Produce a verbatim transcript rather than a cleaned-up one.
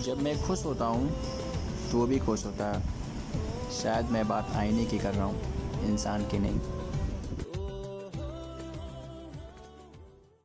जब मैं खुश होता हूँ तो वो भी खुश होता है। शायद मैं बात आईने की कर रहा हूँ, इंसान की नहीं।